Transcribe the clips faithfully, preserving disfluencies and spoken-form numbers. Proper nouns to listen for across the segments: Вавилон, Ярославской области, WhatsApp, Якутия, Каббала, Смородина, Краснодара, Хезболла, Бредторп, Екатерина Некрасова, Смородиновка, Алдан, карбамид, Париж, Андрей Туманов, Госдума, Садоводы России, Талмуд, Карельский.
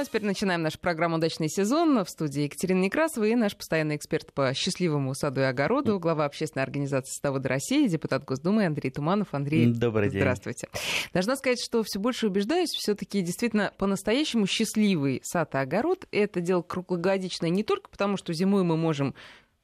Ну а теперь начинаем нашу программу «Дачный сезон». В студии Екатерина Некрасова и наш постоянный эксперт по счастливому саду и огороду, глава общественной организации «Садоводы России», депутат Госдумы Андрей Туманов. Андрей, добрый день. Здравствуйте. Должна сказать, что все больше убеждаюсь, все-таки действительно по-настоящему счастливый сад и огород – это дело круглогодичное не только потому, что зимой мы можем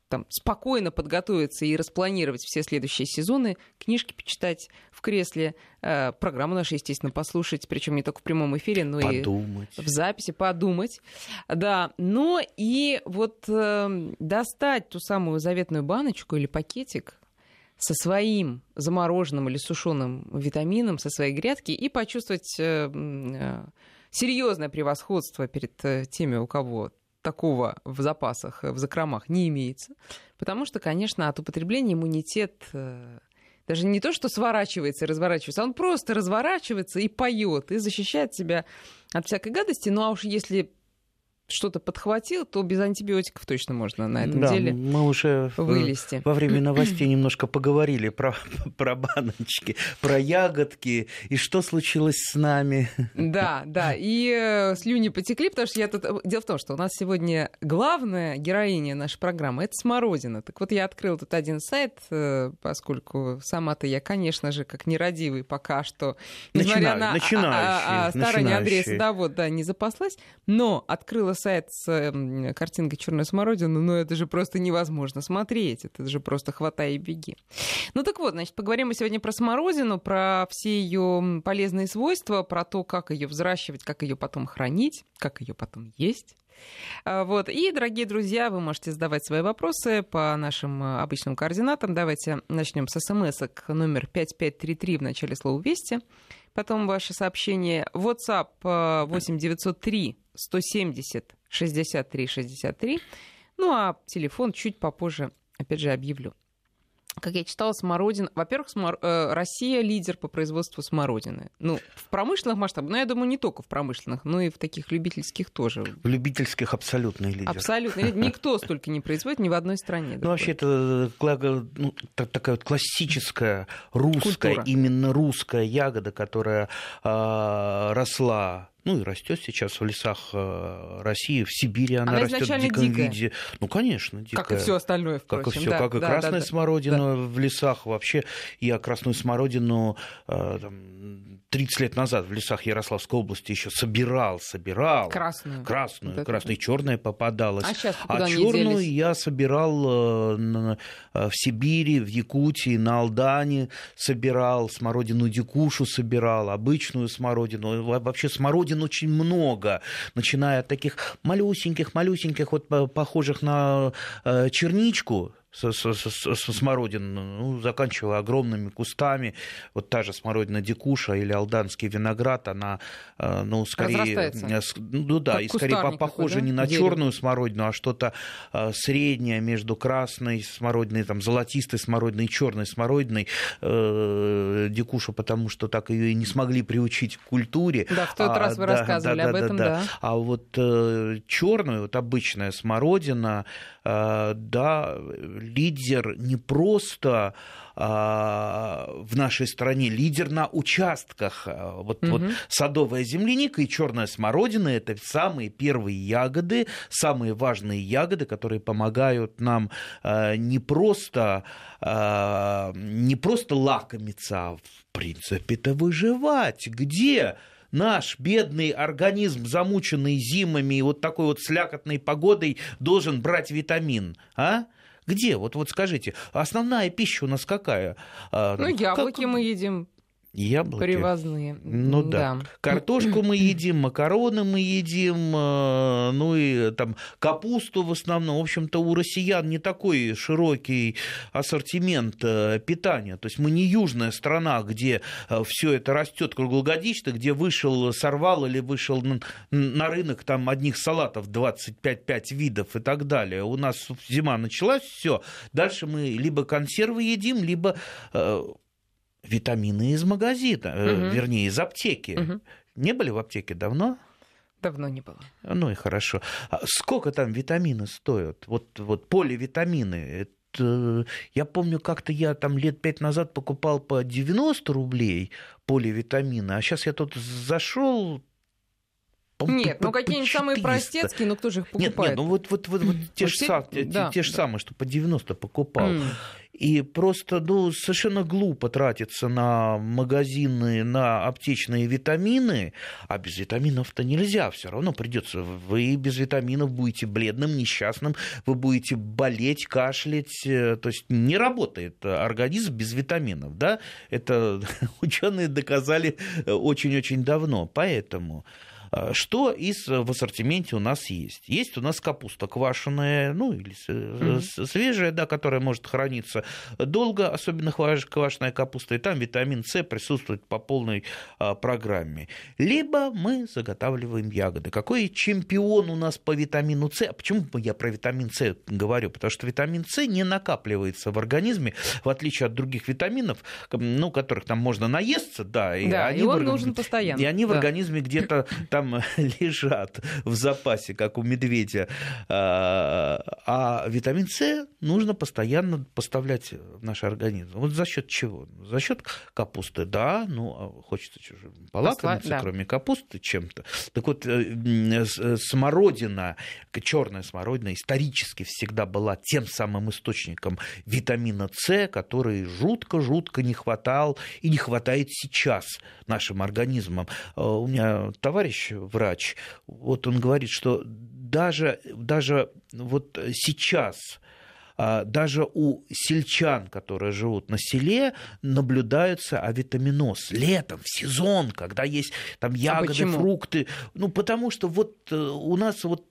там спокойно подготовиться и распланировать все следующие сезоны, книжки почитать в кресле, э, программу нашу, естественно, послушать, причем не только в прямом эфире, но подумать. И в записи, подумать. Да, но и вот э, достать ту самую заветную баночку или пакетик со своим замороженным или сушеным витамином со своей грядки и почувствовать э, э, серьезное превосходство перед э, теми, у кого такого в запасах, в закромах не имеется, потому что, конечно, от употребления иммунитет даже не то, что сворачивается и разворачивается, он просто разворачивается и поет, и защищает себя от всякой гадости. Ну а уж если что-то подхватил, то без антибиотиков точно можно на этом да, деле мы уже вылезти. Во время новостей немножко поговорили про, про баночки, про ягодки и что случилось с нами. Да, да, и слюни потекли, потому что я тут... Дело в том, что у нас сегодня главная героиня нашей программы — это смородина. Так вот, я открыла тут один сайт, поскольку сама-то я, конечно же, как нерадивый пока что, несмотря на старание Андрея Садовода, да, не запаслась, но открыла сайт с картинкой черной смородины, но это же просто невозможно смотреть, это же просто хватай и беги. Ну так вот, значит, поговорим мы сегодня про смородину, про все ее полезные свойства, про то, как ее взращивать, как ее потом хранить, как ее потом есть. Вот. И, дорогие друзья, вы можете задавать свои вопросы по нашим обычным координатам. Давайте начнем с смс-ок номер пять пять три три в начале слова «Вести». Потом ваше сообщение. WhatsApp восемь девятьсот три сто семьдесят шестьдесят три шестьдесят три. Ну а телефон чуть попозже, опять же, объявлю. Как я читала, смородина... Во-первых, смор... Россия лидер по производству смородины. Ну, в промышленных масштабах, но я думаю, не только в промышленных, но и в таких любительских тоже. В любительских абсолютный лидер. Абсолютно. Никто столько не производит ни в одной стране. Ну, вообще, это ну, такая вот классическая русская, культура. Именно русская ягода, которая э, росла... Ну и растет сейчас в лесах России, в Сибири она, она растет в диком дикая. виде. Ну, конечно, дикая. Как и все остальное, впрочем. Как и, все, да, как и да, красная да, смородина да. в лесах вообще. Я красную смородину тридцать лет назад в лесах Ярославской области еще собирал, собирал. Красную. Красную, вот красная и черная попадалась. А сейчас А черную я собирал в Сибири, в Якутии, на Алдане собирал, смородину дикушу собирал, обычную смородину. Вообще смородину очень много, начиная от таких малюсеньких-малюсеньких, вот похожих на черничку, со, со, со, со смородин, ну, заканчивая огромными кустами. Вот та же смородина дикуша или алданский виноград, она, ну, скорее, ну, да, и скорее похожа не на черную смородину, а что-то среднее между красной смородиной, там, золотистой смородиной и черной смородиной. Дикуша, потому что так ее и не смогли приучить к культуре. Да, в тот а, раз вы да, рассказывали да, да, об да, этом, да. да. А вот черную, вот обычная смородина, да, лидер не просто а, в нашей стране, лидер на участках. Вот, угу. вот садовая земляника и черная смородина – это самые первые ягоды, самые важные ягоды, которые помогают нам а, не просто, а, не просто лакомиться, а в принципе-то выживать. Где наш бедный организм, замученный зимами и вот такой вот слякотной погодой, должен брать витамин? А? Где? Вот, вот скажите, основная пища у нас какая? Ну, яблоки как... мы едим. Яблоки. Привозные. Ну да. да. Картошку мы едим, макароны мы едим, ну и там капусту в основном. В общем-то, у россиян не такой широкий ассортимент питания. То есть мы не южная страна, где все это растет круглогодично, где вышел, сорвал или вышел на рынок там одних салатов двадцать пять видов и так далее. У нас зима началась, все. Дальше мы либо консервы едим, либо... витамины из магазина, угу. вернее, из аптеки. Угу. Не были в аптеке давно? Давно не было. Ну и хорошо. А сколько там витамины стоят? Вот, вот поливитамины. Это, я помню, как-то я там лет пять назад покупал по девяносто рублей поливитамины, а сейчас я тут зашел Нет, ну какие-нибудь самые простецкие, но кто же их покупает? Нет, нет, ну вот, вот, вот, вот те, же, сам, да, те, те же да. самые, что по девяносто покупал. Mm. И просто ну, совершенно глупо тратиться на магазины, на аптечные витамины, а без витаминов-то нельзя, все равно придется. Вы без витаминов будете бледным, несчастным, вы будете болеть, кашлять. То есть не работает организм без витаминов. Да? Это ученые доказали очень-очень давно. Поэтому... Что из в ассортименте у нас есть? Есть у нас капуста квашеная, ну, или mm-hmm. свежая, да, которая может храниться долго, особенно квашеная капуста, и там витамин С присутствует по полной а, программе. Либо мы заготавливаем ягоды. Какой чемпион у нас по витамину С? А почему я про витамин С говорю? Потому что витамин С не накапливается в организме, в отличие от других витаминов, ну, которых там можно наесться, да, и, да, они, и он в, нужен постоянно. И они да. в организме где-то... там лежат в запасе, как у медведя. А витамин С нужно постоянно поставлять в наш организм. Вот за счет чего? За счет капусты, да, ну, хочется чужим полакомиться, да. кроме капусты чем-то. Так вот, смородина, черная смородина исторически всегда была тем самым источником витамина С, который жутко-жутко не хватал и не хватает сейчас нашим организмам. У меня товарищ врач, вот он говорит, что даже, даже вот сейчас, даже у сельчан, которые живут на селе, наблюдается авитаминоз. Летом, в сезон, когда есть там ягоды, а фрукты. Ну, потому что вот у нас вот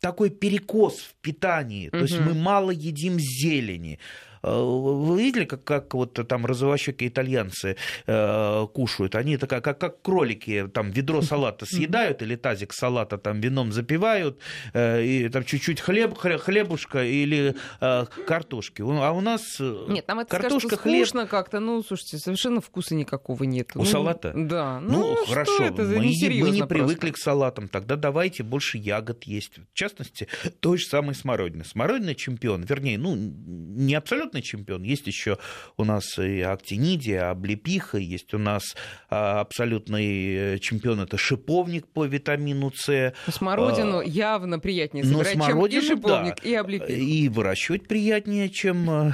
такой перекос в питании, угу. то есть мы мало едим зелени. Вы видели, как, как вот там розовощёкие итальянцы э, кушают? Они это как, как, как кролики, там ведро салата съедают или тазик салата там вином запивают, э, и там чуть-чуть хлеб, хлебушка или э, картошки. А у нас нет, там это картошка, скажется, хлеб... скучно как-то. Ну, слушайте, совершенно вкуса никакого нет. У ну, салата? Да. Ну, ну хорошо, что это? мы, мы не привыкли к салатам, тогда давайте больше ягод есть. В частности, той же самой смородины. Смородина чемпион, вернее, ну, не абсолютно чемпион. Есть еще у нас и актинидия, облепиха, есть у нас абсолютный чемпион, это шиповник по витамину С. Смородину а, явно приятнее собирать, чем и шиповник, да, и облепиха. И выращивать приятнее, чем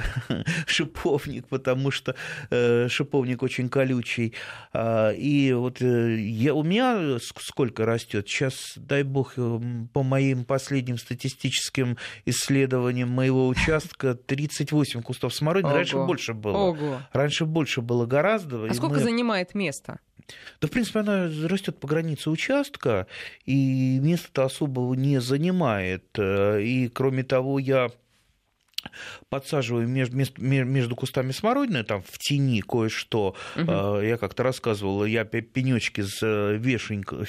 шиповник, потому что шиповник очень колючий. И вот я, у меня сколько растет? Сейчас, дай бог, по моим последним статистическим исследованиям моего участка тридцать восемь кустов смородины. Раньше больше было. Ого. Раньше больше было гораздо. А сколько мы... занимает место? Да, в принципе, она растет по границе участка, и места-то особого не занимает. И, кроме того, я подсаживаю между, между кустами смородины, там в тени кое-что. Угу. Я как-то рассказывал, я пенечки с, с вешенкой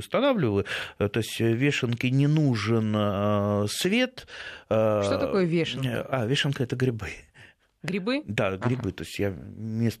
устанавливаю. То есть вешенке не нужен свет. Что такое вешенка? А, вешенка – это грибы. Грибы? Да, грибы. Ага. То есть я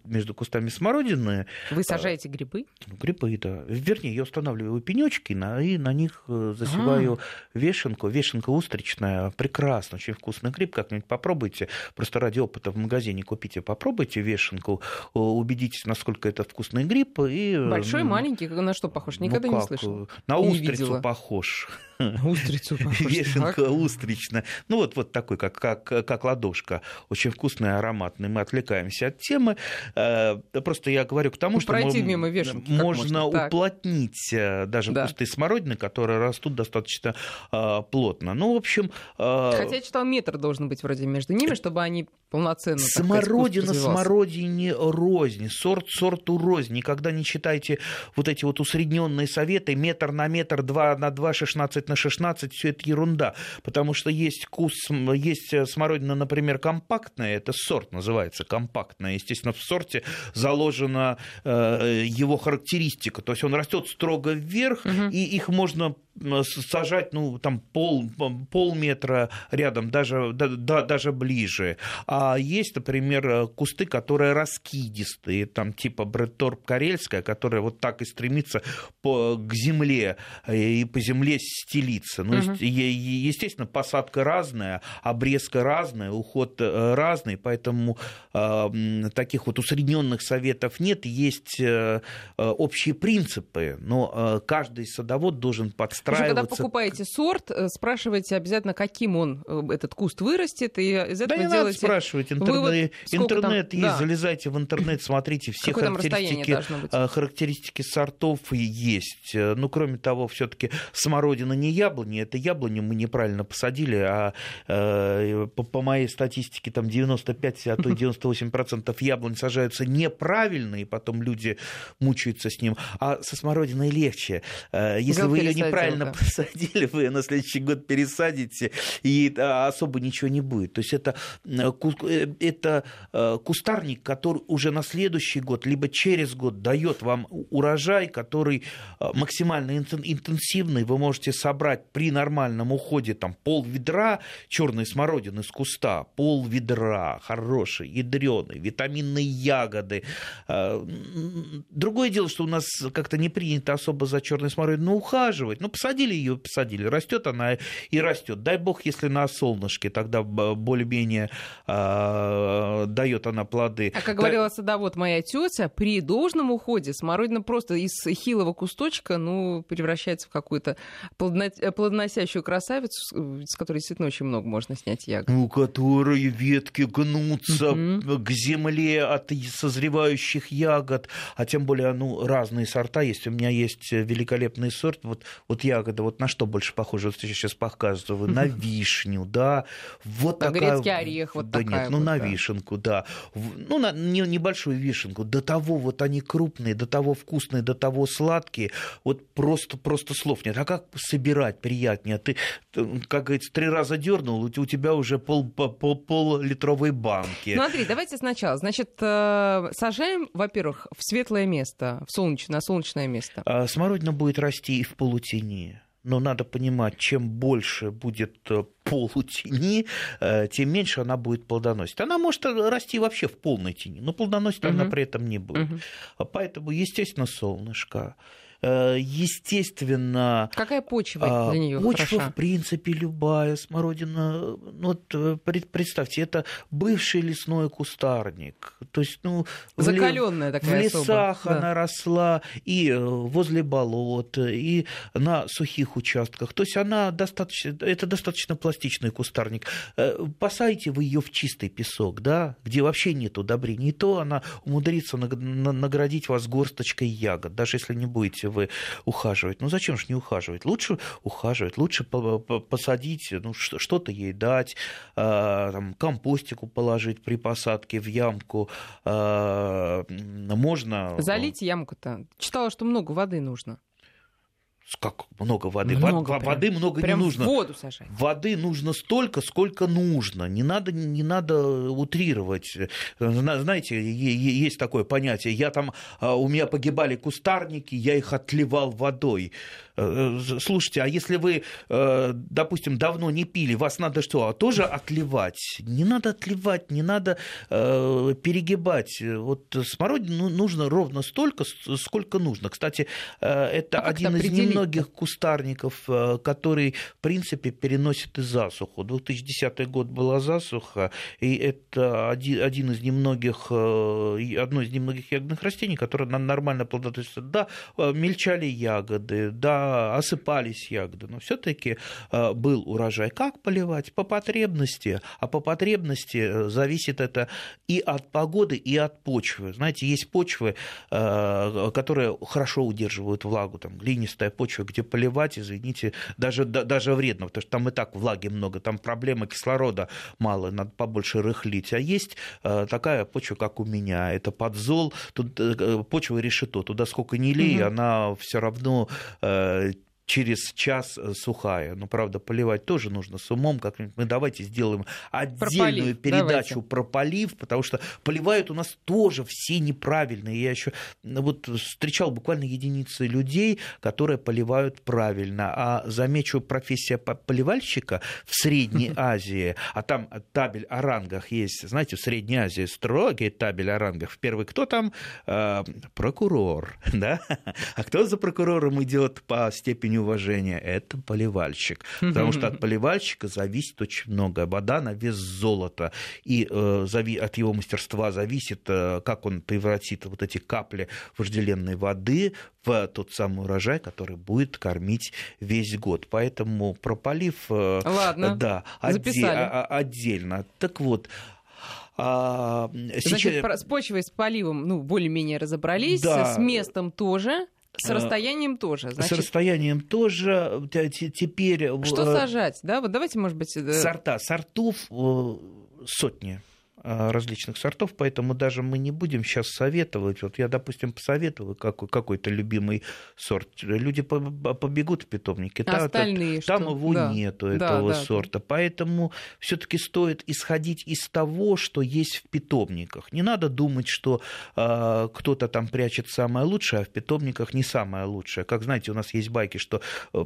между кустами смородины... Вы сажаете грибы? Ну, грибы, да. Вернее, я устанавливаю пенечки и на них засеваю а. вешенку. Вешенка устричная, прекрасно, очень вкусный гриб. Как-нибудь попробуйте. Просто ради опыта в магазине купите, попробуйте вешенку, убедитесь, насколько это вкусный гриб. И... Большой, маленький, на что похож? Никогда ну, не слышала. На не устрицу видела. Похож. Устрицу похож. Вешенка так? устричная. Ну вот, вот такой, как, как, как ладошка. Очень вкусный, ароматный. Мы отвлекаемся от темы. Просто я говорю к тому, ну, что пройти мы, мимо вешенки, можно, можно уплотнить даже да. кусты смородины, которые растут достаточно э, плотно. Ну, в общем... Э... Хотя я читал, метр должен быть вроде между ними, чтобы они полноценно... Смородина, смородине рознь. Сорт сорту рознь. Никогда не читайте вот эти вот усредненные советы. Метр на метр, два на два, шестнадцать на шестнадцать. Все это ерунда. Потому что есть вкус... Есть смородина, например, компактная. Это сорт называется компактный. Естественно, в сорте заложена э, его характеристика. То есть он растет строго вверх, угу. и их можно сажать ну, там, пол, полметра рядом, даже, да, да, даже ближе. А есть, например, кусты, которые раскидистые, там, типа Бредторп карельская, которая вот так и стремится по, к земле, и по земле стереть делиться. Ну, угу. Естественно, посадка разная, обрезка разная, уход разный, поэтому э, таких вот усредненных советов нет. Есть э, общие принципы, но э, каждый садовод должен подстраиваться. Когда покупаете сорт, спрашивайте обязательно, каким он, этот куст, вырастет, и из этого да, делаете... Да, не надо спрашивать. Интернет, вывод, интернет там... есть, да. Залезайте в интернет, смотрите, все характеристики, характеристики сортов есть. Ну, кроме того, все-таки смородина не яблони, это яблоню мы неправильно посадили, а э, по, по моей статистике там девяносто пять, а то и девяносто восемь процентов яблонь сажаются неправильно, и потом люди мучаются с ним. А со смородиной легче. Если вы ее неправильно посадили, вы ее на следующий год пересадите, и особо ничего не будет. То есть это, это кустарник, который уже на следующий год, либо через год дает вам урожай, который максимально интенсивный. Вы можете собрать при нормальном уходе там, пол ведра черной смородины с куста, пол ведра хорошей, ядреной, витаминной ягоды. Другое дело, что у нас как-то не принято особо за черной смородиной ухаживать. Ну, посадили ее, посадили. Растет она и растет. Дай бог, если на солнышке, тогда более-менее э, дает она плоды. А как говорила садовод моя тетя, при должном уходе смородина просто из хилого кусточка, ну, превращается в какую-то плодоносящую красавицу, с которой действительно очень много можно снять ягод. У которой ветки гнутся mm-hmm. к земле от созревающих ягод, а тем более, ну, разные сорта есть. У меня есть великолепный сорт, вот, вот ягода, вот на что больше похожа, вот я сейчас показываю, на вишню, да, вот там такая... Грецкий орех, вот да такая. Да нет, вот, ну, на да. вишенку, да, ну, на не, небольшую вишенку, до того вот они крупные, до того вкусные, до того сладкие, вот просто, просто слов нет. А как собирать приятнее? Ты, как говорится, три раза дернул, у тебя уже пол, пол, пол-литровой банки. Ну, Андрей, давайте сначала. Значит, сажаем, во-первых, в светлое место, в солнечное, на солнечное место. Смородина будет расти и в полутени. Но надо понимать, чем больше будет полутени, тем меньше она будет плодоносить. Она может расти вообще в полной тени, но плодоносить угу. она при этом не будет. Угу. Поэтому, естественно, солнышко. Естественно... Какая почва для нее хороша? Почва, в принципе, любая. Смородина, вот представьте, это бывший лесной кустарник. То есть, ну... Закалённая такая особа. В лесах да. она росла и возле болот, и на сухих участках. То есть, она достаточно... Это достаточно пластичный кустарник. Посадите вы ее в чистый песок, да, где вообще нет удобрений, то она умудрится наградить вас горсточкой ягод, даже если не будете вы ухаживать. Ну, зачем же не ухаживать? Лучше ухаживать, лучше посадить, ну, что-то ей дать, э, там, компостику положить при посадке в ямку. Э, можно... Залить ямку-то. Читала, что много воды нужно. Как много воды? Много, Вод, прям, воды много не нужно. Воду сажать. Воды нужно столько, сколько нужно. Не надо, не надо утрировать. Знаете, есть такое понятие. Я там, у меня погибали кустарники, я их отливал водой. Слушайте, а если вы, допустим, давно не пили, вас надо что, тоже отливать? Не надо отливать, не надо перегибать. Вот смородину нужно ровно столько, сколько нужно. Кстати, это а один из немногих многих кустарников, которые, в принципе, переносят и засуху. две тысячи десятый год была засуха, и это один, один из немногих, одно из немногих ягодных растений, которое нормально плодоносит. Да, мельчали ягоды, да, осыпались ягоды, но все-таки был урожай. Как поливать? По потребности. А по потребности зависит это и от погоды, и от почвы. Знаете, есть почвы, которые хорошо удерживают влагу, там, глинистая почва, где поливать, извините, даже, да, даже вредно, потому что там и так влаги много, там проблема кислорода мало, надо побольше рыхлить. А есть э, такая почва, как у меня, это подзол, тут э, почва решето, туда сколько ни лей, mm-hmm. она все равно... Э, через час сухая. Но, правда, поливать тоже нужно с умом. Как-нибудь мы давайте сделаем отдельную про передачу давайте. Про полив, потому что поливают у нас тоже все неправильно. Я еще вот встречал буквально единицы людей, которые поливают правильно. А замечу, профессия поливальщика в Средней Азии, а там табель о рангах есть. Знаете, в Средней Азии строгий табель о рангах. Первый кто там? Прокурор. Да? А кто за прокурором идет по степени неуважения, это поливальщик. Потому что от поливальщика зависит очень многое. Вода на вес золота. И от его мастерства зависит, как он превратит вот эти капли вожделенной воды в тот самый урожай, который будет кормить весь год. Поэтому про полив... Ладно, да, записали. Отдельно. Так вот... А, сейчас... Значит, с почвой, с поливом, ну, более-менее разобрались, да. С местом тоже... С расстоянием тоже. Значит... С расстоянием тоже. Теперь... Что сажать? Да? Вот давайте, может быть... Сорта. Сортов сотни различных сортов, поэтому даже мы не будем сейчас советовать. Вот я, допустим, посоветовал какой- какой-то любимый сорт. Люди побегут в питомнике. А та, та, там его да. нету, да, этого да, сорта. Да. Поэтому все-таки стоит исходить из того, что есть в питомниках. Не надо думать, что э, кто-то там прячет самое лучшее, а в питомниках не самое лучшее. Как, знаете, у нас есть байки, что э,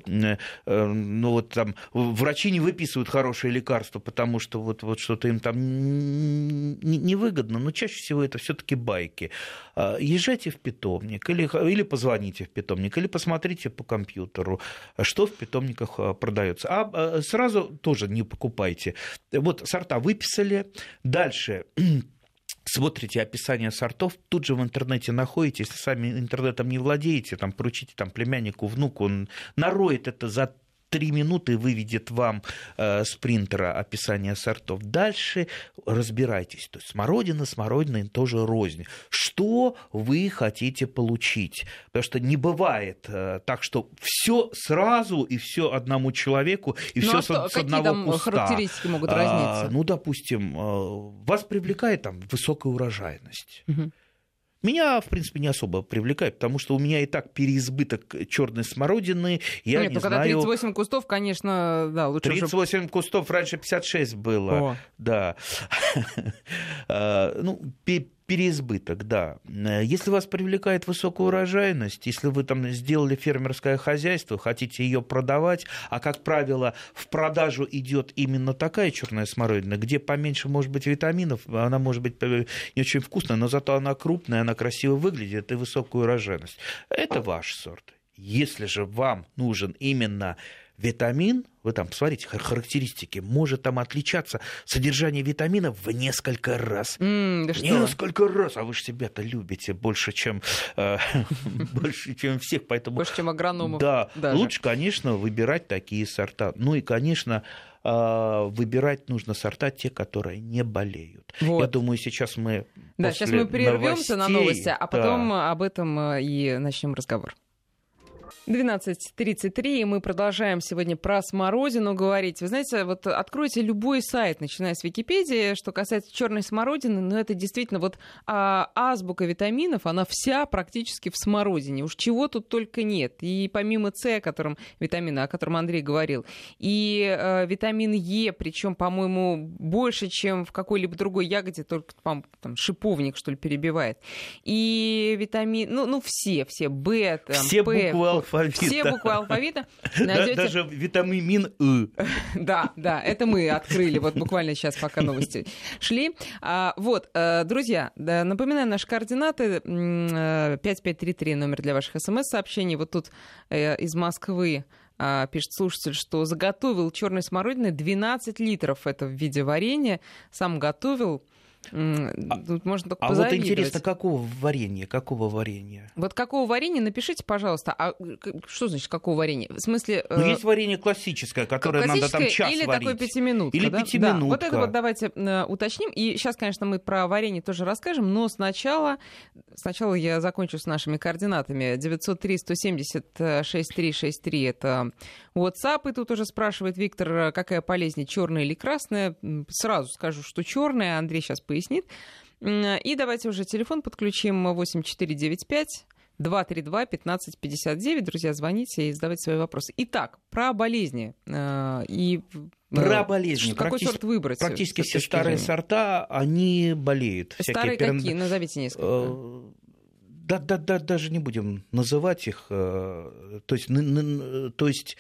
э, ну, вот, там, врачи не выписывают хорошие лекарства, потому что вот, вот что-то им там... невыгодно, но чаще всего это все-таки байки. Езжайте в питомник, или, или позвоните в питомник, или посмотрите по компьютеру, что в питомниках продается. А сразу тоже не покупайте. Вот сорта выписали, дальше... Смотрите описание сортов, тут же в интернете находите, если сами интернетом не владеете, там, поручите там, племяннику, внуку, он нароет это за три минуты, выведет вам э, с принтера описание сортов. Дальше разбирайтесь. То есть смородина, смородина тоже рознь. Что вы хотите получить? Потому что не бывает э, так, что все сразу и все одному человеку, и ну, все а с, что, с одного куста. Какие там характеристики могут разниться? А, ну, допустим, э, вас привлекает там высокая урожайность. Угу. Меня, в принципе, не особо привлекает, потому что у меня и так переизбыток черной смородины, я Нет, не знаю... Нет, ну когда тридцать восемь кустов, конечно, да, лучше тридцать восемь уже... кустов, раньше пятьдесят шесть было, О. да. Ну, переизбыток, да. Если вас привлекает высокая урожайность, если вы там сделали фермерское хозяйство, хотите ее продавать, а, как правило, в продажу идет именно такая черная смородина, где поменьше, может быть, витаминов, она может быть не очень вкусная, но зато она крупная, она красиво выглядит и высокая урожайность. Это ваш сорт. Если же вам нужен именно витамин, вы там посмотрите характеристики, может там отличаться содержание витаминов в несколько раз. Mm, да несколько что? раз. А вы же себя-то любите больше, чем всех. Больше, чем агрономов. Да, лучше, конечно, выбирать такие сорта. Ну и, конечно, выбирать нужно сорта, те, которые не болеют. Вот. Я думаю, сейчас мы Да, сейчас мы прервемся на новости, а потом да. об этом и начнем разговор. двенадцать тридцать три, и мы продолжаем сегодня про смородину говорить. Вы знаете, вот откройте любой сайт, начиная с Википедии, что касается черной смородины, но ну, это действительно вот а, азбука витаминов, она вся практически в смородине. Уж чего тут только нет. И помимо С, о котором, витамина, о котором Андрей говорил, и а, витамин Е, причем, по-моему, больше, чем в какой-либо другой ягоде, только там, там шиповник, что ли, перебивает. И витамин, ну, ну все, все, Б, там, все П. Буквы алфавита. Все буквы алфавита найдете. Даже витамин И. Да, да, это мы открыли вот буквально сейчас, пока новости шли. Вот, друзья, напоминаю, наши координаты пять пять три три, номер для ваших смс-сообщений. Вот тут из Москвы пишет слушатель, что заготовил черной смородины двенадцать литров. Это в виде варенья. Сам готовил. Тут можно только позавидовать. А вот интересно, какого варенья? Какого варенья? Вот какого варенья, напишите, пожалуйста. А что значит какого варенья? В смысле... Ну, есть варенье классическое, которое классическое надо там час или варить. Или такое пятиминутка. Или да? пятиминутка. Да. Вот это вот давайте э, уточним. И сейчас, конечно, мы про варенье тоже расскажем, но сначала, сначала я закончу с нашими координатами. девять ноль три сто семьдесят шестьдесят три шестьдесят три это WhatsApp. И тут уже спрашивает Виктор, какая полезнее, черная или красная? Сразу скажу, что черная. Андрей сейчас поедет. Пояснит. И давайте уже телефон подключим восемь четыре девять пять два три два один пять пять девять. Друзья, звоните и задавайте свои вопросы. Итак, про болезни и... Про болезни. Какой сорт выбрать? Практически все старые сорта, они болеют. Старые всякие... какие? Назовите несколько. Да, да, да, даже не будем называть их. То есть... То есть...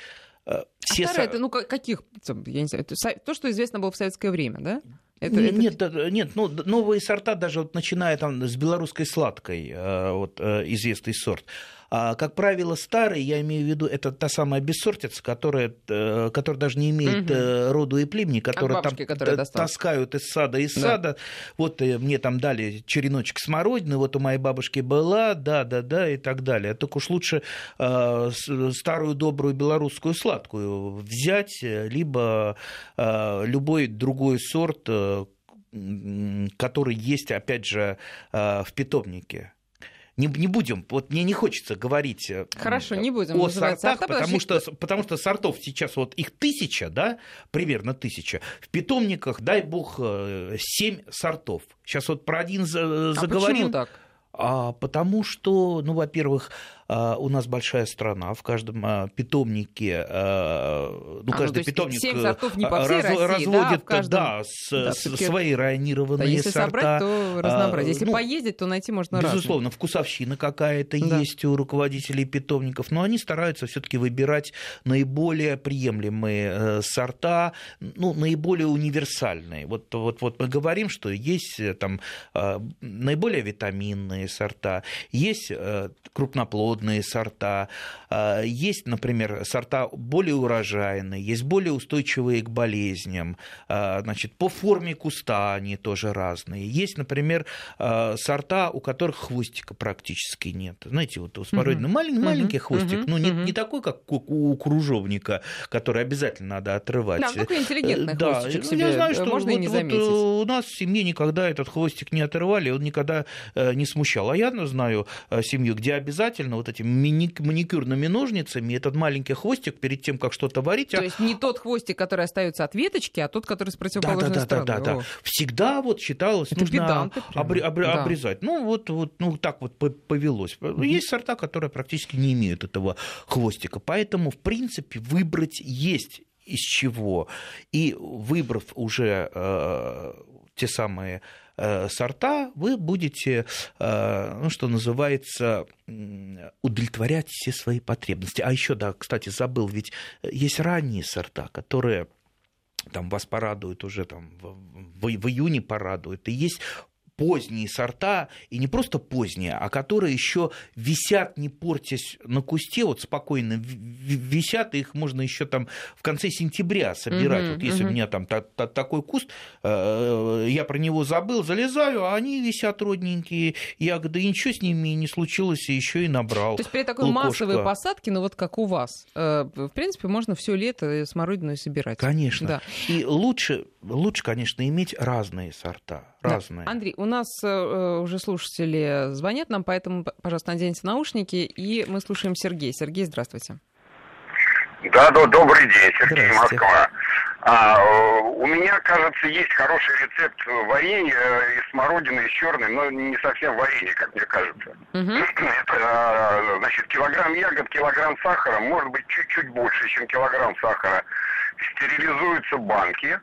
Все а старые, со... это, ну, каких, я не знаю, то, что известно было в советское время, да? Это, нет, это... Да, нет, ну, новые сорта, даже вот, начиная там, с белорусской сладкой, вот, известный сорт, Как правило, старые, я имею в виду, это та самая бессортица, которая, которая даже не имеет угу. роду и племени, которая там таскают из сада, из да. сада. Вот мне там дали череночек смородины, вот у моей бабушки была, да-да-да и так далее. Так уж лучше старую добрую белорусскую сладкую взять, либо любой другой сорт, который есть, опять же, в питомнике. Не, не будем, вот мне не хочется говорить Хорошо, не будем о сортах, сорта, потому, что, потому что сортов сейчас вот их тысяча, да, примерно тысяча. В питомниках, дай бог, семь сортов. Сейчас вот про один заговорим. А почему так? А, потому что, ну, во-первых, у нас большая страна, в каждом питомнике, ну, а, каждый ну, питомник раз, России, разводит да, каждом... да, с, да, свои районированные да, если сорта. Если собрать, то разнообразие. Если ну, поездить, то найти можно разное. Безусловно, разные. Вкусовщина какая-то да. есть у руководителей питомников, но они стараются все-таки выбирать наиболее приемлемые сорта, ну, наиболее универсальные. Вот, вот, вот мы говорим, что есть там наиболее витаминные сорта, есть крупноплодные сорта. Есть, например, сорта более урожайные, есть более устойчивые к болезням. Значит, по форме куста они тоже разные. Есть, например, сорта, у которых хвостика практически нет. Знаете, вот у смородины mm-hmm. малень- маленький mm-hmm. хвостик, mm-hmm. но не, не такой, как у кружовника, который обязательно надо отрывать. Да, такой интеллигентный да. хвостик себе. Я знаю, что можно вот, и не заметить. Вот у нас в семье никогда этот хвостик не отрывали, он никогда не смущал. А я знаю семью, где обязательно вот этими маникюрными ножницами этот маленький хвостик перед тем, как что-то варить. То а... есть не тот хвостик, который остается от веточки, а тот, который с противоположной да, да, стороны. Да, да, да. Всегда вот считалось, это нужно обре- обре- да. обрезать. Ну, вот, вот ну, так вот повелось. Mm-hmm. Есть сорта, которые практически не имеют этого хвостика. Поэтому, в принципе, выбрать есть из чего. И выбрав уже э, те самые сорта, вы будете, ну, что называется, удовлетворять все свои потребности. А еще, да, кстати, забыл, ведь есть ранние сорта, которые там вас порадуют уже, там, в, в июне порадуют, и есть поздние сорта, и не просто поздние, а которые еще висят, не портясь на кусте, вот спокойно висят, и их можно еще там в конце сентября собирать. Mm-hmm, вот если mm-hmm. у меня там та- та- такой куст, э- я про него забыл, залезаю, а они висят родненькие ягоды, и ничего с ними не случилось, и еще и набрал. То есть при такой лукошка. Массовой посадке, ну вот как у вас, э- в принципе, можно все лето смородину собирать. Конечно. Да. И лучше, лучше, конечно, иметь разные сорта. Разные. Да. Андрей, у нас э, уже слушатели звонят нам, поэтому, пожалуйста, наденьте наушники, и мы слушаем Сергея. Сергей, здравствуйте. Да, да, добрый день, Сергей, Москва. А, у меня, кажется, есть хороший рецепт варенья из смородины, из черной, но не совсем варенье, как мне кажется. Угу. Это, значит, килограмм ягод, килограмм сахара, может быть, чуть-чуть больше, чем килограмм сахара. Стерилизуются банки.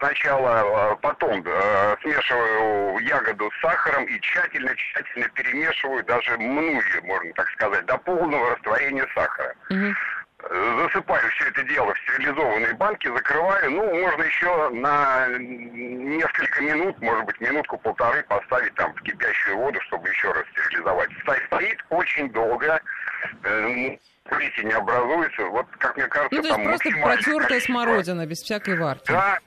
Сначала, потом э, смешиваю ягоду с сахаром и тщательно-тщательно перемешиваю, даже мну ее, можно так сказать, до полного растворения сахара. Mm-hmm. Засыпаю все это дело в стерилизованные банки, закрываю. Ну, можно еще на несколько минут, может быть, минутку-полторы поставить там в кипящую воду, чтобы еще раз стерилизовать. Стоит очень долго. Э, плети не образуется. Вот, как мне кажется, ну, то есть там просто протертая смородина, без всякой варки. Да.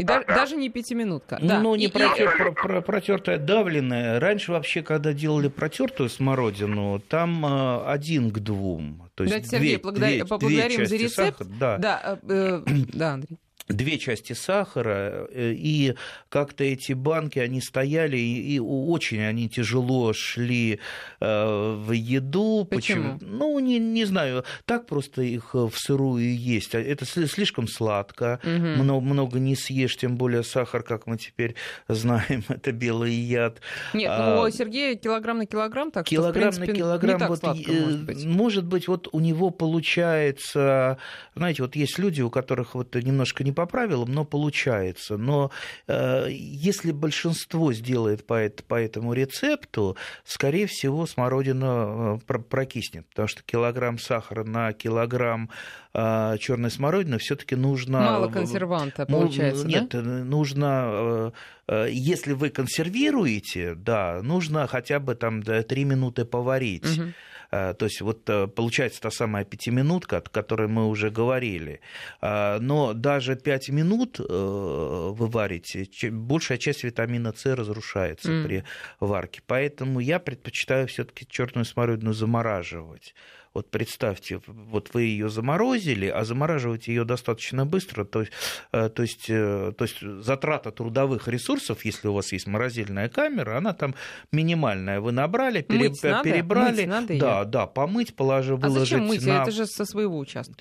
И да, даже, да. даже не пятиминутка. Да. Ну, не и, протер, и... Про, про, протертая, давленная. Раньше вообще, когда делали протертую смородину, там э, один к двум. То есть да, две, Сергей, две, благодар... поблагодарим две за рецепт. Сахара, да. Да, э, э, да, Андрей. Две части сахара, и как-то эти банки, они стояли, и очень они тяжело шли в еду. Почему? Почему? Ну, не, не знаю, так просто их в сырую есть. Это слишком сладко, угу. много, много не съешь, тем более сахар, как мы теперь знаем, это белый яд. Нет, ну, у Сергея килограмм на килограмм, так килограмм что, в принципе, на килограмм, не так вот, сладко может быть. Может быть, вот у него получается, знаете, вот есть люди, у которых вот немножко не по правилам, но получается. Но э, если большинство сделает по, по этому рецепту, скорее всего, смородина э, прокиснет, потому что килограмм сахара на килограмм э, черной смородины все-таки нужно... Мало консерванта, ну, получается, нет, да? Нет, нужно... Э, Если вы консервируете, да, нужно хотя бы там три минуты поварить. Угу. То есть вот получается та самая пятиминутка, о которой мы уже говорили. Но даже пять минут вы варите, большая часть витамина С разрушается mm. при варке. Поэтому я предпочитаю все-таки черную смородину замораживать. Вот представьте, вот вы ее заморозили, а замораживать ее достаточно быстро, то есть, то есть, то есть затрата трудовых ресурсов, если у вас есть морозильная камера, она там минимальная. Вы набрали, пере, перебрали, надо, мыть да, надо да, помыть, положи, выложить. А зачем мыть? На... Это же со своего участка.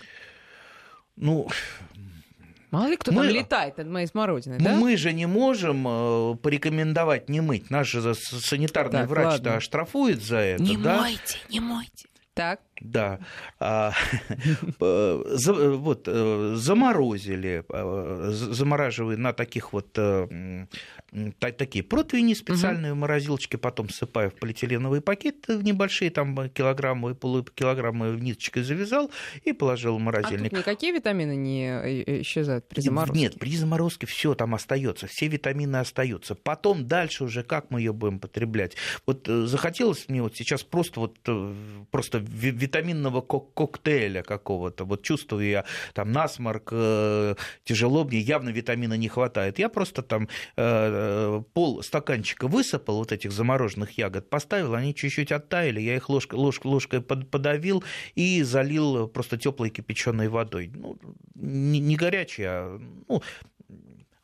Ну. Мало ли кто мы, там летает над моей смородиной, да? Мы же не можем э, порекомендовать не мыть. Наш же санитарный так, врач-то ладно. оштрафует за это. Не да? мойте, не мойте. Так. Да. А, за, вот, заморозили, замораживают на таких вот та, такие противни специальные угу. морозилочки, потом всыпаю в полиэтиленовый пакет небольшие, там килограммы, полукилограммы в ниточкой завязал и положил в морозильник. А тут никакие витамины не исчезают при заморозке? Нет, при заморозке все там остается, все витамины остаются. Потом дальше уже как мы ее будем потреблять? Вот захотелось мне вот сейчас просто вот просто витаминного кок- коктейля какого-то. Вот чувствую я там насморк, э, тяжело мне, явно витамина не хватает. Я просто там э, пол стаканчика высыпал вот этих замороженных ягод, поставил, они чуть-чуть оттаяли, я их ложкой, ложкой, ложкой подавил и залил просто теплой кипяченой водой. Ну, не, не горячей, а... Ну,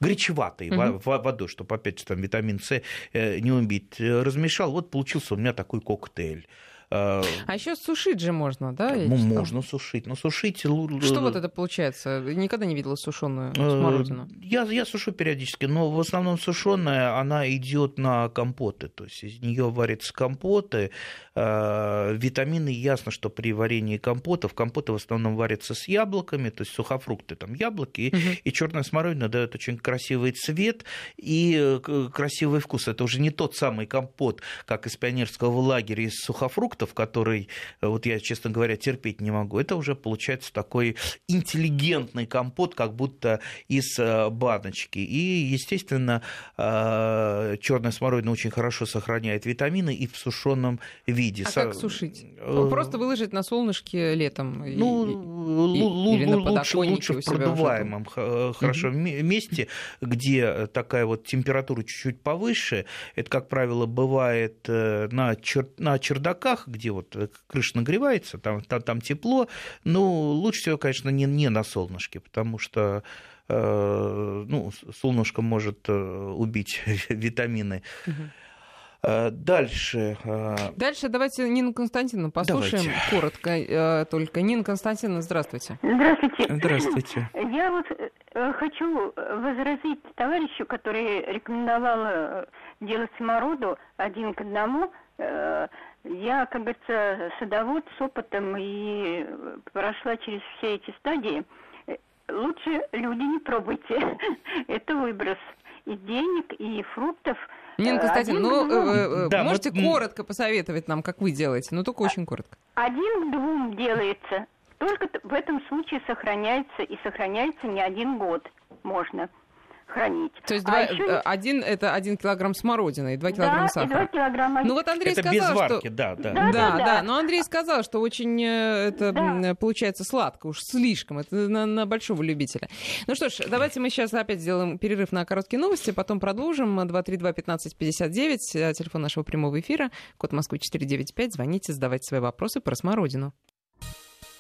гречеватой угу. водой, чтобы опять же там витамин С не убить. Размешал, вот получился у меня такой коктейль. А еще сушить же можно, да? Ну, можно сушить, но сушить... Что вот это получается? Никогда не видела сушеную смородину. Я, я сушу периодически, но в основном сушеная, она идет на компоты, то есть из нее варятся компоты, витамины, ясно, что при варении компотов, компоты в основном варятся с яблоками, то есть сухофрукты, там яблоки, угу. и черная смородина дает очень красивый цвет и красивый вкус. Это уже не тот самый компот, как из пионерского лагеря из сухофруктов, в который, вот я, честно говоря, терпеть не могу. Это уже получается такой интеллигентный компот, как будто из баночки. И, естественно, черная смородина очень хорошо сохраняет витамины и в сушеном виде. А Со... как сушить? Просто выложить на солнышке летом? Ну, и, л- или л- на подоконнике лучше, лучше в продуваемом хорошем mm-hmm. месте, где такая вот температура чуть-чуть повыше. Это, как правило, бывает на, чер... на чердаках, где вот крыша нагревается, там, там, там тепло, но лучше всего, конечно, не, не на солнышке, потому что э, ну, солнышко может убить витамины. Угу. Дальше. Дальше давайте Нину Константиновну послушаем давайте. коротко э, только. Нина Константиновна, здравствуйте. Здравствуйте. Здравствуйте. Я вот хочу возразить товарищу, который рекомендовал делать смороду один к одному. Я, как говорится, садовод с опытом и прошла через все эти стадии. Лучше, люди, не пробуйте. Это выброс и денег, и фруктов. Нина Константиновна, ну, да, можете вот... коротко посоветовать нам, как вы делаете, но только очень коротко. Один к двум делается. Только в этом случае сохраняется, и сохраняется не один год можно хранить. То есть а два, еще... один, это один килограмм смородины и два килограмма да, сахара. Да, и два килограмма. Ну вот Андрей это сказал, без варки, что... да, да. Да, да, да, да. Но Андрей сказал, что очень это да. получается сладко, уж слишком. Это на, на большого любителя. Ну что ж, давайте мы сейчас опять сделаем перерыв на короткие новости, потом продолжим. два три два пятнадцать пятьдесят девять, телефон нашего прямого эфира, код Москвы четыре девять пять. Звоните, задавайте свои вопросы про смородину.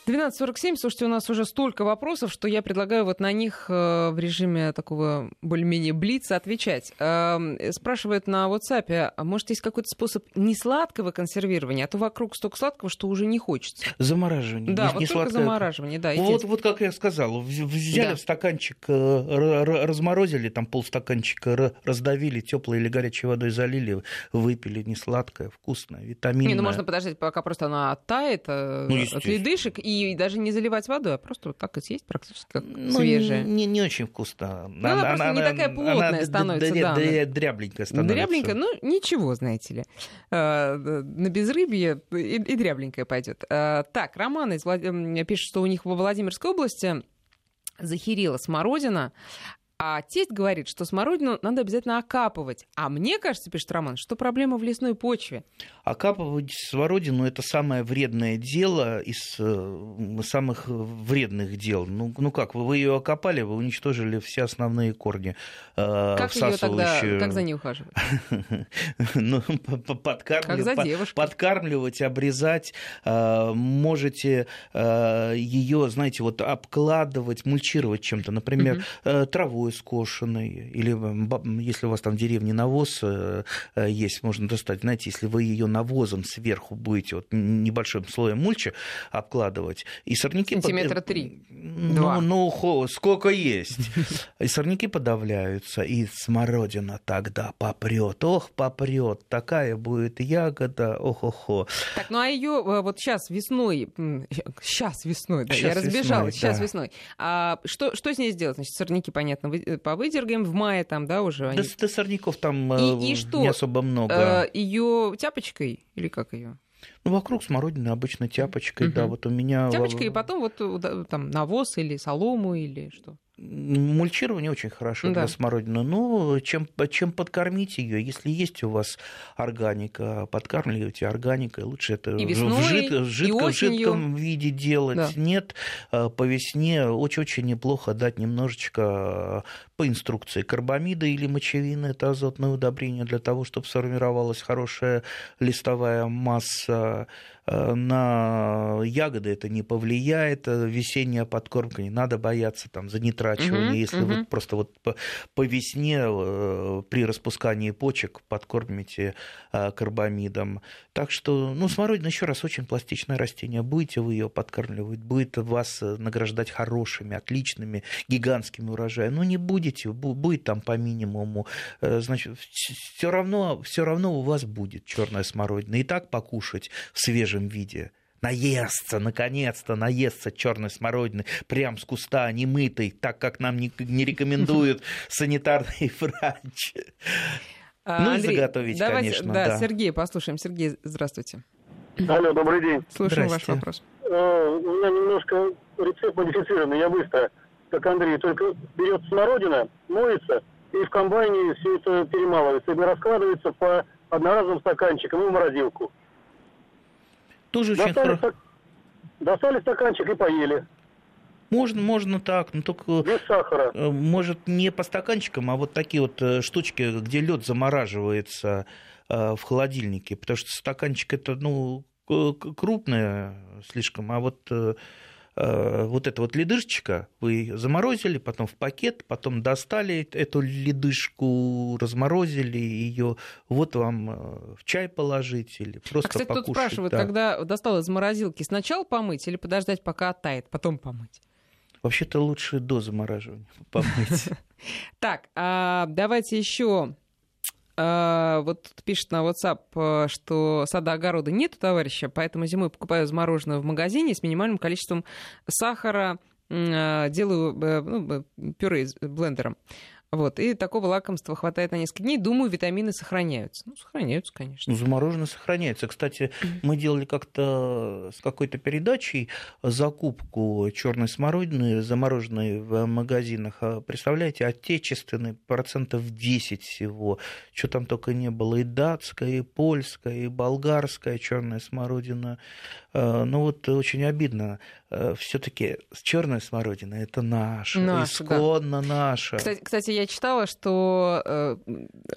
двенадцать сорок семь. Слушайте, у нас уже столько вопросов, что я предлагаю вот на них э, в режиме такого более-менее блица отвечать. Э, спрашивают на WhatsApp, а может, есть какой-то способ несладкого консервирования, а то вокруг столько сладкого, что уже не хочется. Замораживание. Да, не, вот не только сладкое... замораживание. Да, вот, вот как я сказал, взяли да. в стаканчик, разморозили, там полстаканчика раздавили, теплой или горячей водой залили, выпили, несладкое, вкусное, витаминное. Не, ну можно подождать, пока просто она оттает ну, от ледышек, и И даже не заливать водой, а просто вот так и съесть практически как ну, свежая. Не, не очень вкусно. Ну, она, она просто она, не такая плотная она становится. Д- да, д- она... Дрябленькая становится. Дрябленькая, ну ничего, знаете ли. А, на безрыбье и, и дрябленькая пойдет. А, так, Роман из Влад... пишет, что у них во Владимирской области захерела смородина, А тесть говорит, что смородину надо обязательно окапывать. А мне кажется, пишет Роман, что проблема в лесной почве. Окапывать смородину — это самое вредное дело из самых вредных дел. Ну, ну как, вы ее окопали, вы уничтожили все основные корни. Э, как ее тогда, как за ней ухаживать? Подкармливать, обрезать. Можете ее, знаете, вот обкладывать, мульчировать чем-то. Например, травой скошенной. Или если у вас там в деревне навоз есть, можно достать. Знаете, если вы ее навозом сверху будете вот небольшим слоем мульчи обкладывать, и сорняки... Сантиметра три. Ну, ну, сколько есть. И сорняки подавляются, и смородина тогда попрет. Ох, попрет. Такая будет ягода. Ох-охо. Так, ну а ее вот сейчас весной... Сейчас весной, да, сейчас я разбежалась. Весной, сейчас да. весной. А что, что с ней сделать? Значит, сорняки, понятно, повыдергаем. В мае там, да, уже они... Да, да сорняков там и, и что? Не особо много. Ее тяпочкой или как ее? Ну, вокруг смородины обычно тяпочкой, угу. да, вот у меня... Тяпочкой, и потом вот там навоз или солому или что? Мульчирование очень хорошо да. для смородины, но чем, чем подкормить ее, если есть у вас органика, подкармливайте органикой, лучше это весной, в, жид, в, жидком, в жидком виде делать, да. нет, по весне очень-очень неплохо дать немножечко по инструкции карбамида или мочевины, это азотное удобрение для того, чтобы сформировалась хорошая листовая масса. На ягоды это не повлияет, весенняя подкормка, не надо бояться там занетрачивания, угу, если угу. вы просто вот по, по весне при распускании почек подкормите карбамидом. Так что, ну, смородина, еще раз, очень пластичное растение, будете вы ее подкармливать, будет вас награждать хорошими, отличными, гигантскими урожаями, ну, не будете, будет там по минимуму, значит, все равно, все равно у вас будет черная смородина, и так покушать свежий виде. Наестся, наконец-то, наестся черной смородины, прям с куста, немытой, так как нам не, не рекомендуют санитарный врач. Ну и заготовить, конечно. Да, Сергей, послушаем. Сергей, здравствуйте. Алло, добрый день. Слушаем ваш вопрос. У меня немножко рецепт модифицированный, я быстро, как Андрей, только берет смородина, моется, и в комбайне все это перемалывается, и раскладывается по одноразовым стаканчикам и в морозилку. Тоже достали, очень хорошо. Достали стаканчик и поели. Можно, можно так, но только... Без сахара. Может, не по стаканчикам, а вот такие вот штучки, где лед замораживается в холодильнике. Потому что стаканчик это, ну, крупное слишком, а вот... вот эта вот ледышечка, вы заморозили, потом в пакет, потом достали эту ледышку, разморозили ее, вот вам в чай положить или просто а, кстати, покушать. Тут спрашивают, да. когда достал из морозилки, сначала помыть или подождать, пока оттает, потом помыть? Вообще-то лучше до замораживания помыть. Так, давайте еще... Вот тут пишет на WhatsApp, что сада огорода нет у товарища, поэтому зимой покупаю замороженное в магазине с минимальным количеством сахара, делаю ну, пюре блендером. Вот. И такого лакомства хватает на несколько дней. Думаю, витамины сохраняются. Ну, сохраняются, конечно. Ну, замороженное сохраняется. Кстати, мы делали как-то с какой-то передачей закупку черной смородины, замороженной в магазинах. Представляете, отечественной процентов десять всего. Что там только не было. И датская, и польская, и болгарская черная смородина. Ну, вот очень обидно. Все-таки черная смородина – это наша, наша исконно да. наша. Кстати, кстати, я читала, что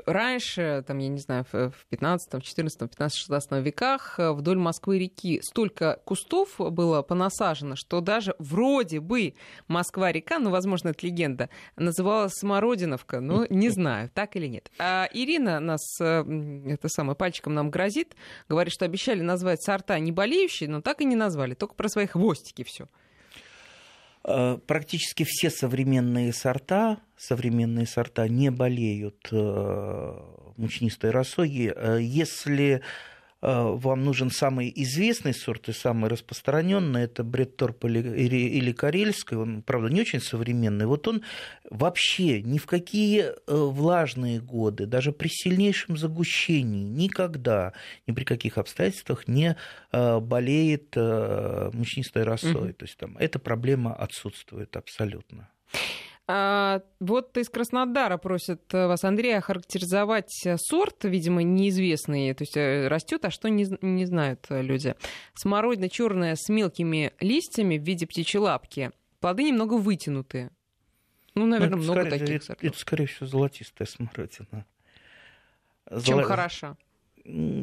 раньше, там, я не знаю, в пятнадцатом, четырнадцатом, пятнадцатом, шестнадцатом веках вдоль Москвы-реки столько кустов было понасажено, что даже вроде бы Москва-река, ну, возможно, это легенда, называлась Смородиновка, но не знаю, так или нет. А Ирина нас, это самое, пальчиком нам грозит, говорит, что обещали назвать сорта не болеющие, но так и не назвали, только про свои хвостики. Все. Практически все современные сорта, современные сорта не болеют мучнистой росой. Если вам нужен самый известный сорт и самый распространенный, это Бредторп или, или Карельский, он, правда, не очень современный, вот он вообще ни в какие влажные годы, даже при сильнейшем загущении, никогда, ни при каких обстоятельствах не болеет мучнистой росой. Mm-hmm. То есть там эта проблема отсутствует абсолютно. А, вот из Краснодара просят вас, Андрей, охарактеризовать сорт, видимо, неизвестный, то есть растет, а что не, не знают люди. Смородина черная с мелкими листьями в виде птичьей лапки. Плоды немного вытянутые. Ну, наверное, ну, много скорее, таких это, сортов. Это, скорее всего, золотистая смородина. Золо... Чем хороша?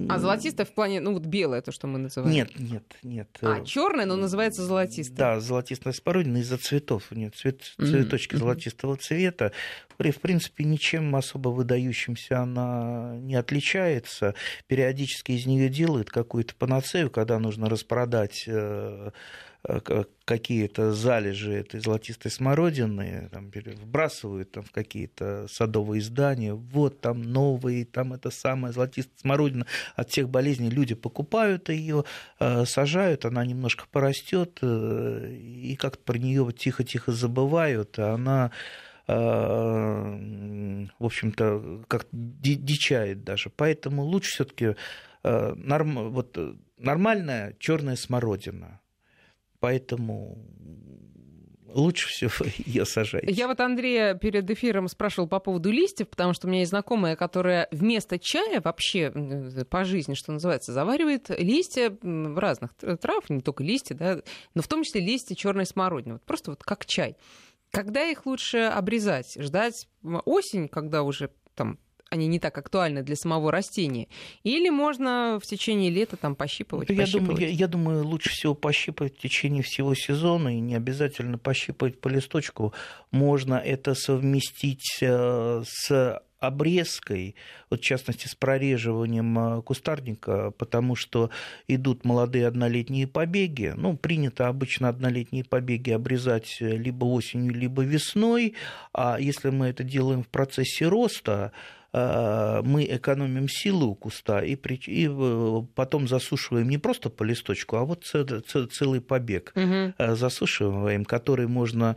А золотистая в плане, ну вот белая, то, что мы называем. Нет, нет, нет. А черная, но называется золотистая. Да, золотистая смородина из-за цветов. У нее цвет, цветочки mm-hmm. золотистого цвета. В принципе, ничем особо выдающимся она не отличается. Периодически из нее делают какую-то панацею, когда нужно распродать какие-то залежи этой золотистой смородины, там, вбрасывают там, в какие-то садовые здания, вот там новые, там это самая золотистая смородина, от всех болезней люди покупают ее, сажают, она немножко порастет и как-то про нее тихо-тихо забывают, а она, в общем-то, как-то дичает даже. Поэтому лучше все-таки норм... вот, нормальная черная смородина. Поэтому лучше всего ее сажать. Я вот Андрея перед эфиром спрашивала по поводу листьев, потому что у меня есть знакомая, которая вместо чая вообще по жизни, что называется, заваривает листья разных трав, не только листья, да, но в том числе листья черной смородины. Вот просто вот как чай. Когда их лучше обрезать? Ждать осень, когда уже там они не так актуальны для самого растения. Или можно в течение лета там пощипывать? Я, пощипывать. Думаю, я, я думаю, лучше всего пощипывать в течение всего сезона, и не обязательно пощипывать по листочку. Можно это совместить с обрезкой, вот, в частности, с прореживанием кустарника, потому что идут молодые однолетние побеги. Ну, принято обычно однолетние побеги обрезать либо осенью, либо весной. А если мы это делаем в процессе роста, мы экономим силу у куста и, при... и потом засушиваем не просто по листочку, а вот целый побег угу. засушиваем, который можно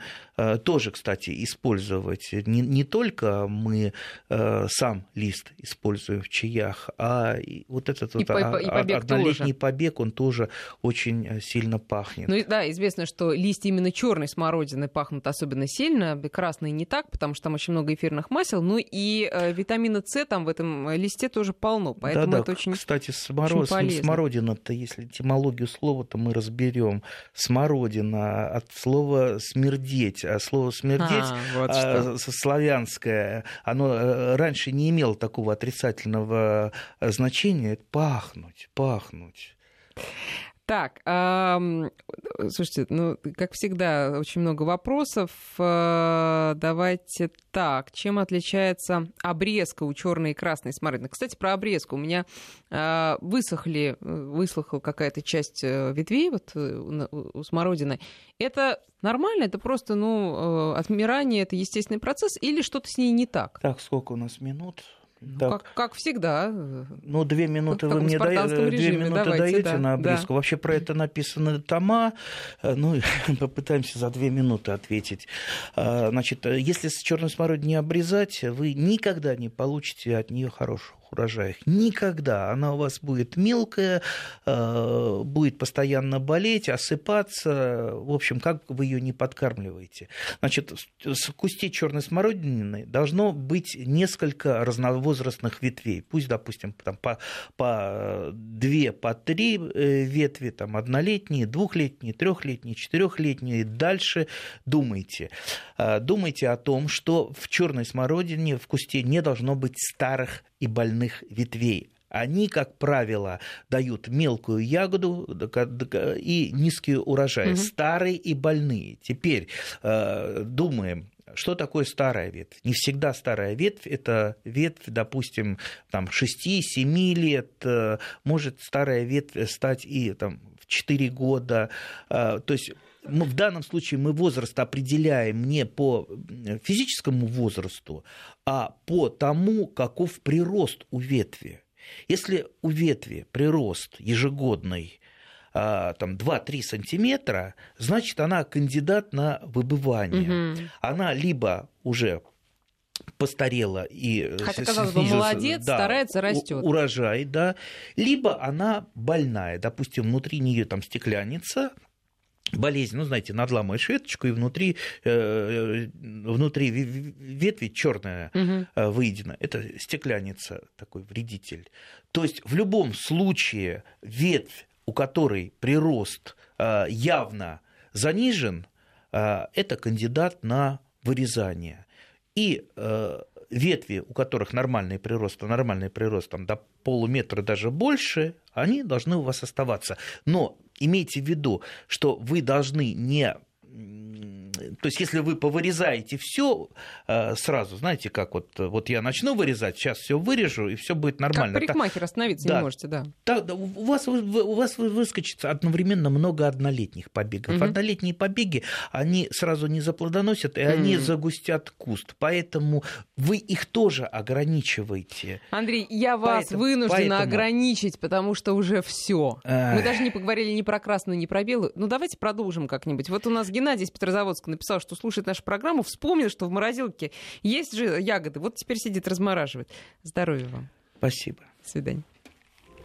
тоже, кстати, использовать. Не, не только мы сам лист используем в чаях, а вот этот и вот по... однолетний побег, он тоже очень сильно пахнет. Ну, да, известно, что листья именно черной смородины пахнут особенно сильно, красные не так, потому что там очень много эфирных масел, но и витамин Витамина С там в этом листе тоже полно, поэтому да, это да. очень кстати, сморо... очень полезно. Смородина-то, если этимологию слова-то мы разберем, смородина от слова смердеть, а слово смердеть а, вот а, славянское, оно раньше не имело такого отрицательного значения, это пахнуть, пахнуть. Так, э, слушайте, ну, как всегда, очень много вопросов. Э, давайте так, чем отличается обрезка у черной и красной смородины? Кстати, про обрезку. У меня э, высохли, высохла какая-то часть ветвей вот, у, у смородины. Это нормально? Это просто, ну, отмирание, это естественный процесс? Или что-то с ней не так? Так, сколько у нас минут? Ну, так. Как, как всегда. Ну, две минуты ну, вы мне даете, две минуты давайте, даете да, на обрезку. Да. Вообще про это написаны тома. Ну, попытаемся за две минуты ответить. Значит, если с черной смородиной не обрезать, вы никогда не получите от нее хорошего урожая. Никогда. Она у вас будет мелкая, будет постоянно болеть, осыпаться. В общем, как вы ее не подкармливаете. Значит, в кусте черной смородины должно быть несколько разновозрастных ветвей. Пусть, допустим, там, по, по две, по три ветви, там, однолетние, двухлетние, трехлетние, четырехлетние. Дальше думайте. Думайте о том, что в черной смородине в кусте не должно быть старых и больных ветвей. Они, как правило, дают мелкую ягоду и низкий урожай. Угу. Старые и больные. Теперь э, думаем, что такое старая ветвь? Не всегда старая ветвь – это ветвь, допустим, там, шесть-семь лет. Может старая ветвь стать и там, в четыре года. То есть в данном случае мы возраст определяем не по физическому возрасту, а по тому, каков прирост у ветви. Если у ветви прирост ежегодный там, два-три сантиметра, значит, она кандидат на выбывание. Угу. Она либо уже постарела и хотя, казалось бы, молодец, да, старается, растет. Урожай, да, либо она больная. Допустим, внутри нее там стеклянница, болезнь, ну, знаете, надламываешь веточку, и внутри, э, внутри ветви черная угу. э, выедена. Это стекляница, такой вредитель. То есть в любом случае ветвь, у которой прирост э, явно занижен, э, это кандидат на вырезание. И э, ветви, у которых нормальный прирост, а нормальный прирост там, до полуметра даже больше, они должны у вас оставаться. Но имейте в виду, что вы должны не... То есть, если вы повырезаете все сразу, знаете, как вот, вот я начну вырезать, сейчас все вырежу, и все будет нормально. Как парикмахер, остановиться да, не можете, да. Так, у, вас, у вас выскочит одновременно много однолетних побегов. Угу. Однолетние побеги, они сразу не заплодоносят, и угу. они загустят куст. Поэтому вы их тоже ограничиваете. Андрей, я вас поэтому, вынуждена поэтому... ограничить, потому что уже все. Мы даже не поговорили ни про красную, ни про белую. Ну, давайте продолжим как-нибудь. Вот у нас Геннадий из Петрозаводска написал, что слушает нашу программу, вспомнил, что в морозилке есть же ягоды. Вот теперь сидит, размораживает. Здоровья вам. Спасибо. До свидания.